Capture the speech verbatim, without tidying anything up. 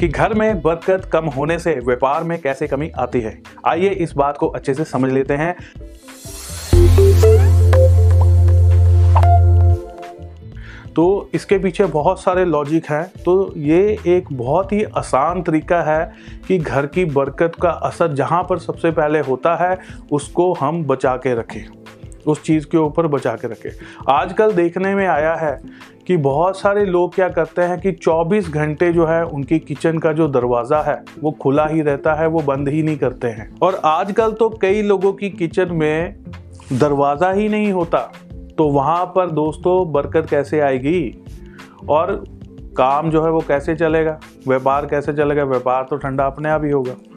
कि घर में बरकत कम होने से व्यापार में कैसे कमी आती है। आइए इस बात को अच्छे से समझ लेते हैं। तो इसके पीछे बहुत सारे लॉजिक हैं। तो ये एक बहुत ही आसान तरीका है कि घर की बरकत का असर जहाँ पर सबसे पहले होता है उसको हम बचा के रखें, उस चीज़ के ऊपर बचा के रखें। आजकल देखने में आया है कि बहुत सारे लोग क्या करते हैं कि चौबीस घंटे जो है उनकी किचन का जो दरवाज़ा है वो खुला ही रहता है, वो बंद ही नहीं करते हैं। और आजकल तो कई लोगों की किचन में दरवाज़ा ही नहीं होता, तो वहाँ पर दोस्तों बरकत कैसे आएगी और काम जो है वो कैसे चलेगा, व्यापार कैसे चलेगा? व्यापार तो ठंडा अपने आप ही होगा।